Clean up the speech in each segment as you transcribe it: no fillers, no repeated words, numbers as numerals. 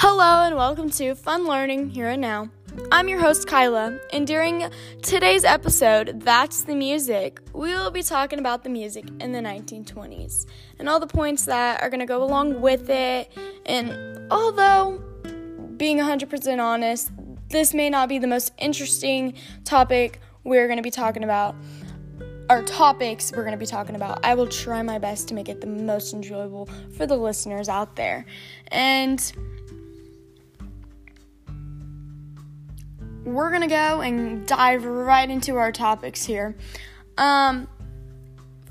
Hello and welcome to Fun Learning Here and Now. I'm your host, Kyla, and during today's episode, That's the Music, we will be talking about the music in the 1920s and all the points that are going to go along with it. And although, being 100% honest, this may not be the most interesting topic we're going to be talking about, or topics we're going to be talking about, I will try my best to make it the most enjoyable for the listeners out there. And we're going to go and dive right into our topics here.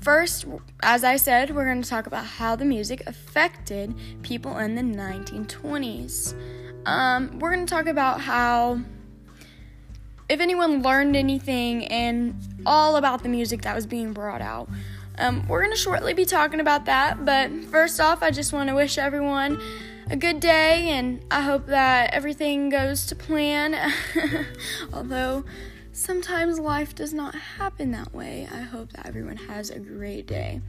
First, as I said, we're going to talk about how the music affected people in the 1920s. We're going to talk about how, if anyone learned anything, and all about the music that was being brought out. We're going to shortly be talking about that, but first off, I just want to wish everyone a good day, and I hope that everything goes to plan, although sometimes life does not happen that way. I hope that everyone has a great day.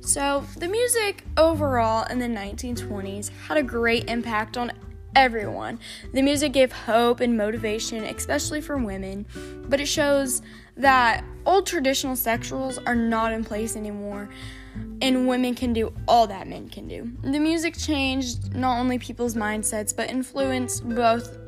So, the music overall in the 1920s had a great impact on everyone. The music gave hope and motivation, especially for women, but it shows that old traditional sexuals are not in place anymore. And women can do all that men can do. The music changed not only people's mindsets, but influenced both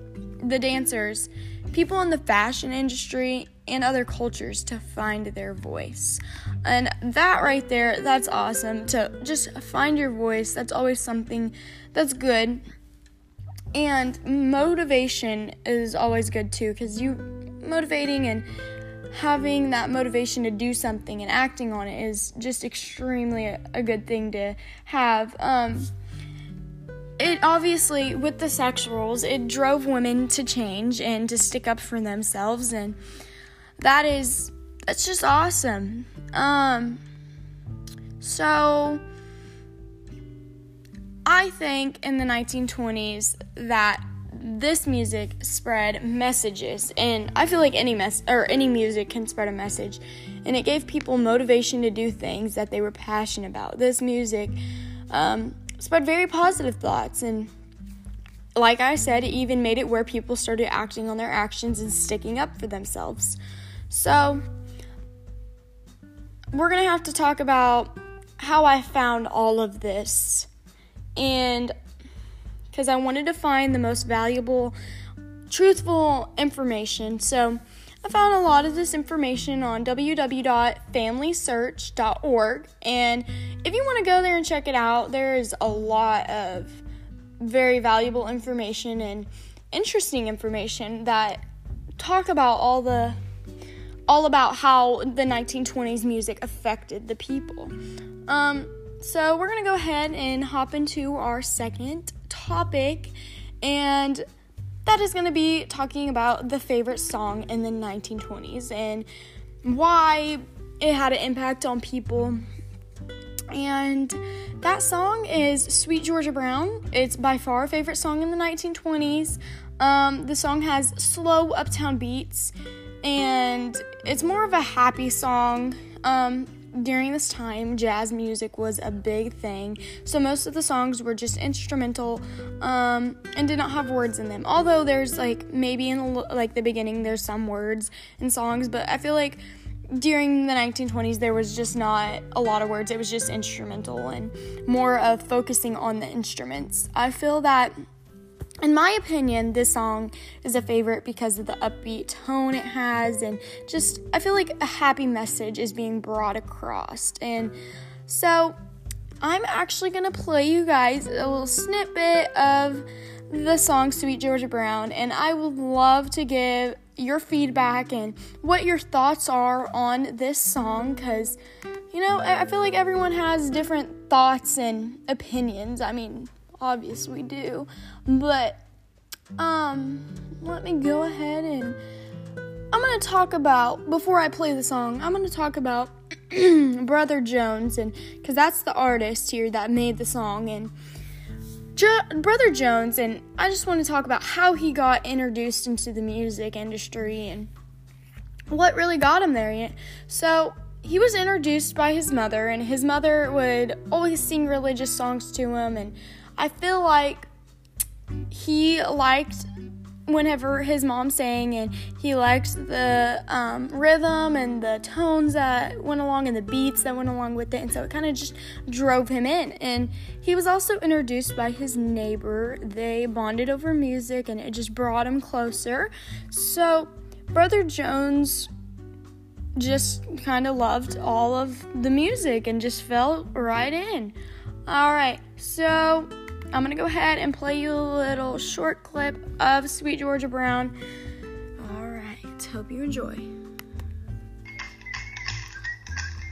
the dancers, people in the fashion industry, and other cultures to find their voice. And that right there, that's awesome. To just find your voice, that's always something that's good. And motivation is always good too, because you motivating and having that motivation to do something and acting on it is just extremely a good thing to have. It obviously, with the sexuals, it drove women to change and to stick up for themselves, and that's just awesome. So I think in the 1920s that this music spread messages, and I feel like any music can spread a message, and it gave people motivation to do things that they were passionate about. This music spread very positive thoughts, and like I said, it even made it where people started acting on their actions and sticking up for themselves. So we're going to have to talk about how I found all of this, and because I wanted to find the most valuable, truthful information. So I found a lot of this information on www.familysearch.org. And if you want to go there and check it out, there is a lot of very valuable information and interesting information that talk about all about how the 1920s music affected the people. So we're going to go ahead and hop into our second topic, and that is going to be talking about the favorite song in the 1920s and why it had an impact on people. And that song is Sweet Georgia Brown. It's by far our favorite song in the 1920s. The song has slow uptown beats, and it's more of a happy song. During this time, jazz music was a big thing, so most of the songs were just instrumental and did not have words in them. Although there's maybe in the beginning there's some words in songs, but I feel like during the 1920s there was just not a lot of words. It was just instrumental and more of focusing on the instruments. I feel that, in my opinion, this song is a favorite because of the upbeat tone it has, and just, I feel like a happy message is being brought across. And so I'm actually going to play you guys a little snippet of the song Sweet Georgia Brown, and I would love to give your feedback and what your thoughts are on this song, because, I feel like everyone has different thoughts and opinions. I mean, obviously we do, but let me go ahead and before I play the song, I'm going to talk about Brother Jones, and because that's the artist here that made the song, and Brother Jones, and I just want to talk about how he got introduced into the music industry and what really got him there. So he was introduced by his mother, and his mother would always sing religious songs to him, and I feel like he liked whenever his mom sang, and he liked the rhythm and the tones that went along and the beats that went along with it, and so it kind of just drove him in. And he was also introduced by his neighbor. They bonded over music, and it just brought him closer. So Brother Jones just kind of loved all of the music and just fell right in. All right, so I'm going to go ahead and play you a little short clip of Sweet Georgia Brown. All right, hope you enjoy.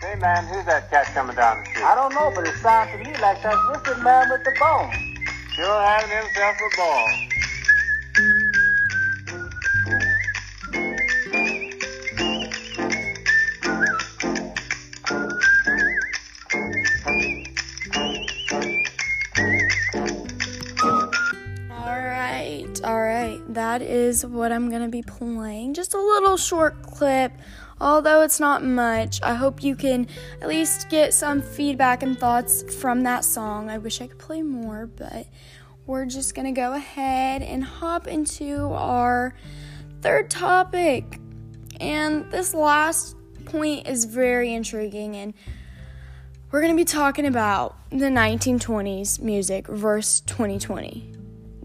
Hey, man, who's that cat coming down the street? I don't know, but it sounds to me like that wicked man with the bone. Still having himself a ball. That is what I'm going to be playing. Just a little short clip, although it's not much. I hope you can at least get some feedback and thoughts from that song. I wish I could play more, but we're just going to go ahead and hop into our third topic. And this last point is very intriguing, and we're going to be talking about the 1920s music versus 2020.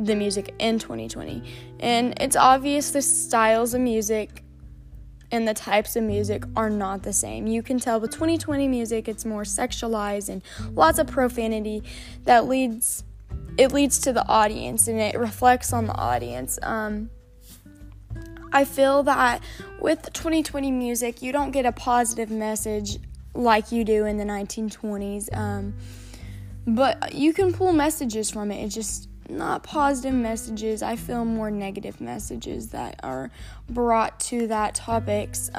The music in 2020. And it's obvious the styles of music and the types of music are not the same. You can tell with 2020 music, it's more sexualized and lots of profanity that leads to the audience, and it reflects on the audience. I feel that with 2020 music, you don't get a positive message like you do in the 1920s. But you can pull messages from it. It just not positive messages. I feel more negative messages that are brought to that topics.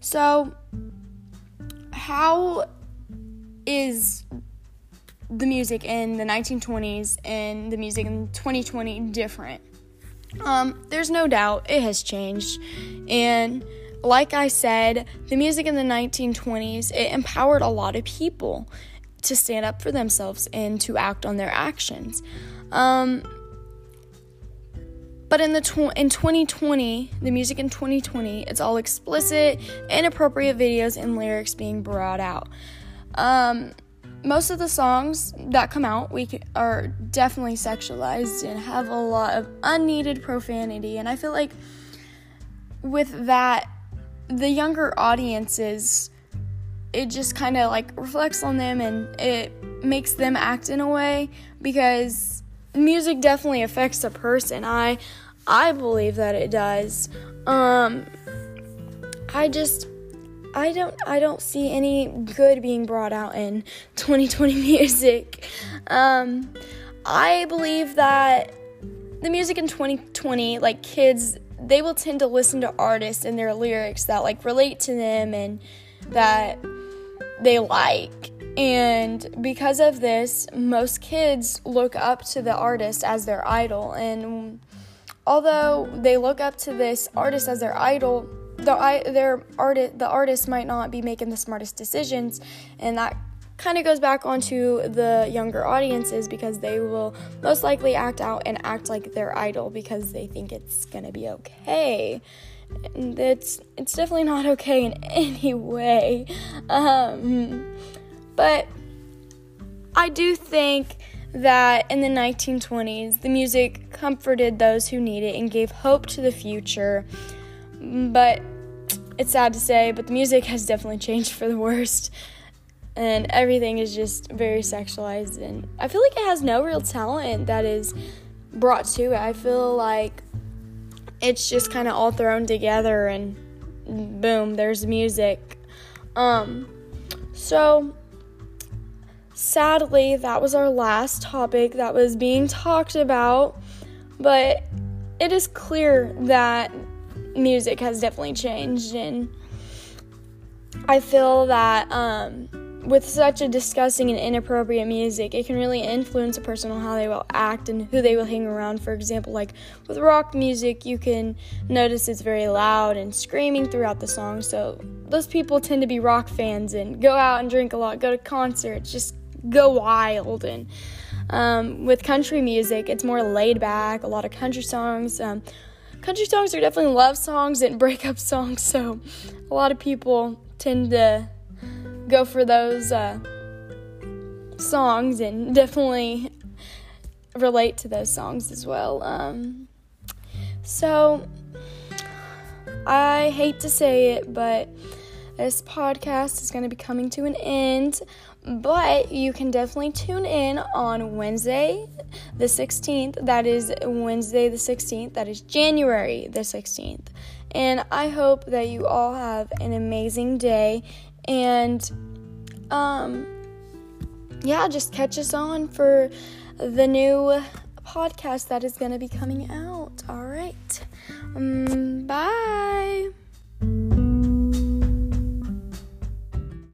So how is the music in the 1920s and the music in 2020 different? There's no doubt it has changed. And like I said, the music in the 1920s, it empowered a lot of people to stand up for themselves and to act on their actions. But in 2020, the music in 2020, it's all explicit, inappropriate videos and lyrics being brought out. Most of the songs that come out are definitely sexualized and have a lot of unneeded profanity. And I feel like with that, the younger audiences, it just kind of like reflects on them, and it makes them act in a way, because music definitely affects a person. I believe that it does. I don't see any good being brought out in 2020 music. I believe that the music in 2020, like kids, they will tend to listen to artists and their lyrics that like relate to them and that they like, and because of this, most kids look up to the artist as their idol. And although they look up to this artist as their idol, the artist might not be making the smartest decisions, and that kind of goes back onto the younger audiences, because they will most likely act out and act like their idol because they think it's gonna be okay. It's definitely not okay in any way. But I do think that in the 1920s, the music comforted those who need it and gave hope to the future. But it's sad to say, but the music has definitely changed for the worst. And everything is just very sexualized. And I feel like it has no real talent that is brought to it. I feel like it's just kind of all thrown together, and boom, there's music. So, sadly, that was our last topic that was being talked about, but it is clear that music has definitely changed, and I feel that with such a disgusting and inappropriate music, it can really influence a person on how they will act and who they will hang around. For example, like with rock music, you can notice it's very loud and screaming throughout the song. So those people tend to be rock fans and go out and drink a lot, go to concerts, just go wild. And With country music, it's more laid back, a lot of country songs. Country songs are definitely love songs and breakup songs, so a lot of people tend to go for those songs and definitely relate to those songs as well. So I hate to say it, but this podcast is going to be coming to an end, but you can definitely tune in on Wednesday the 16th. That is Wednesday the 16th. That is January the 16th. And I hope that you all have an amazing day. And, just catch us on for the new podcast that is going to be coming out. All right. Bye.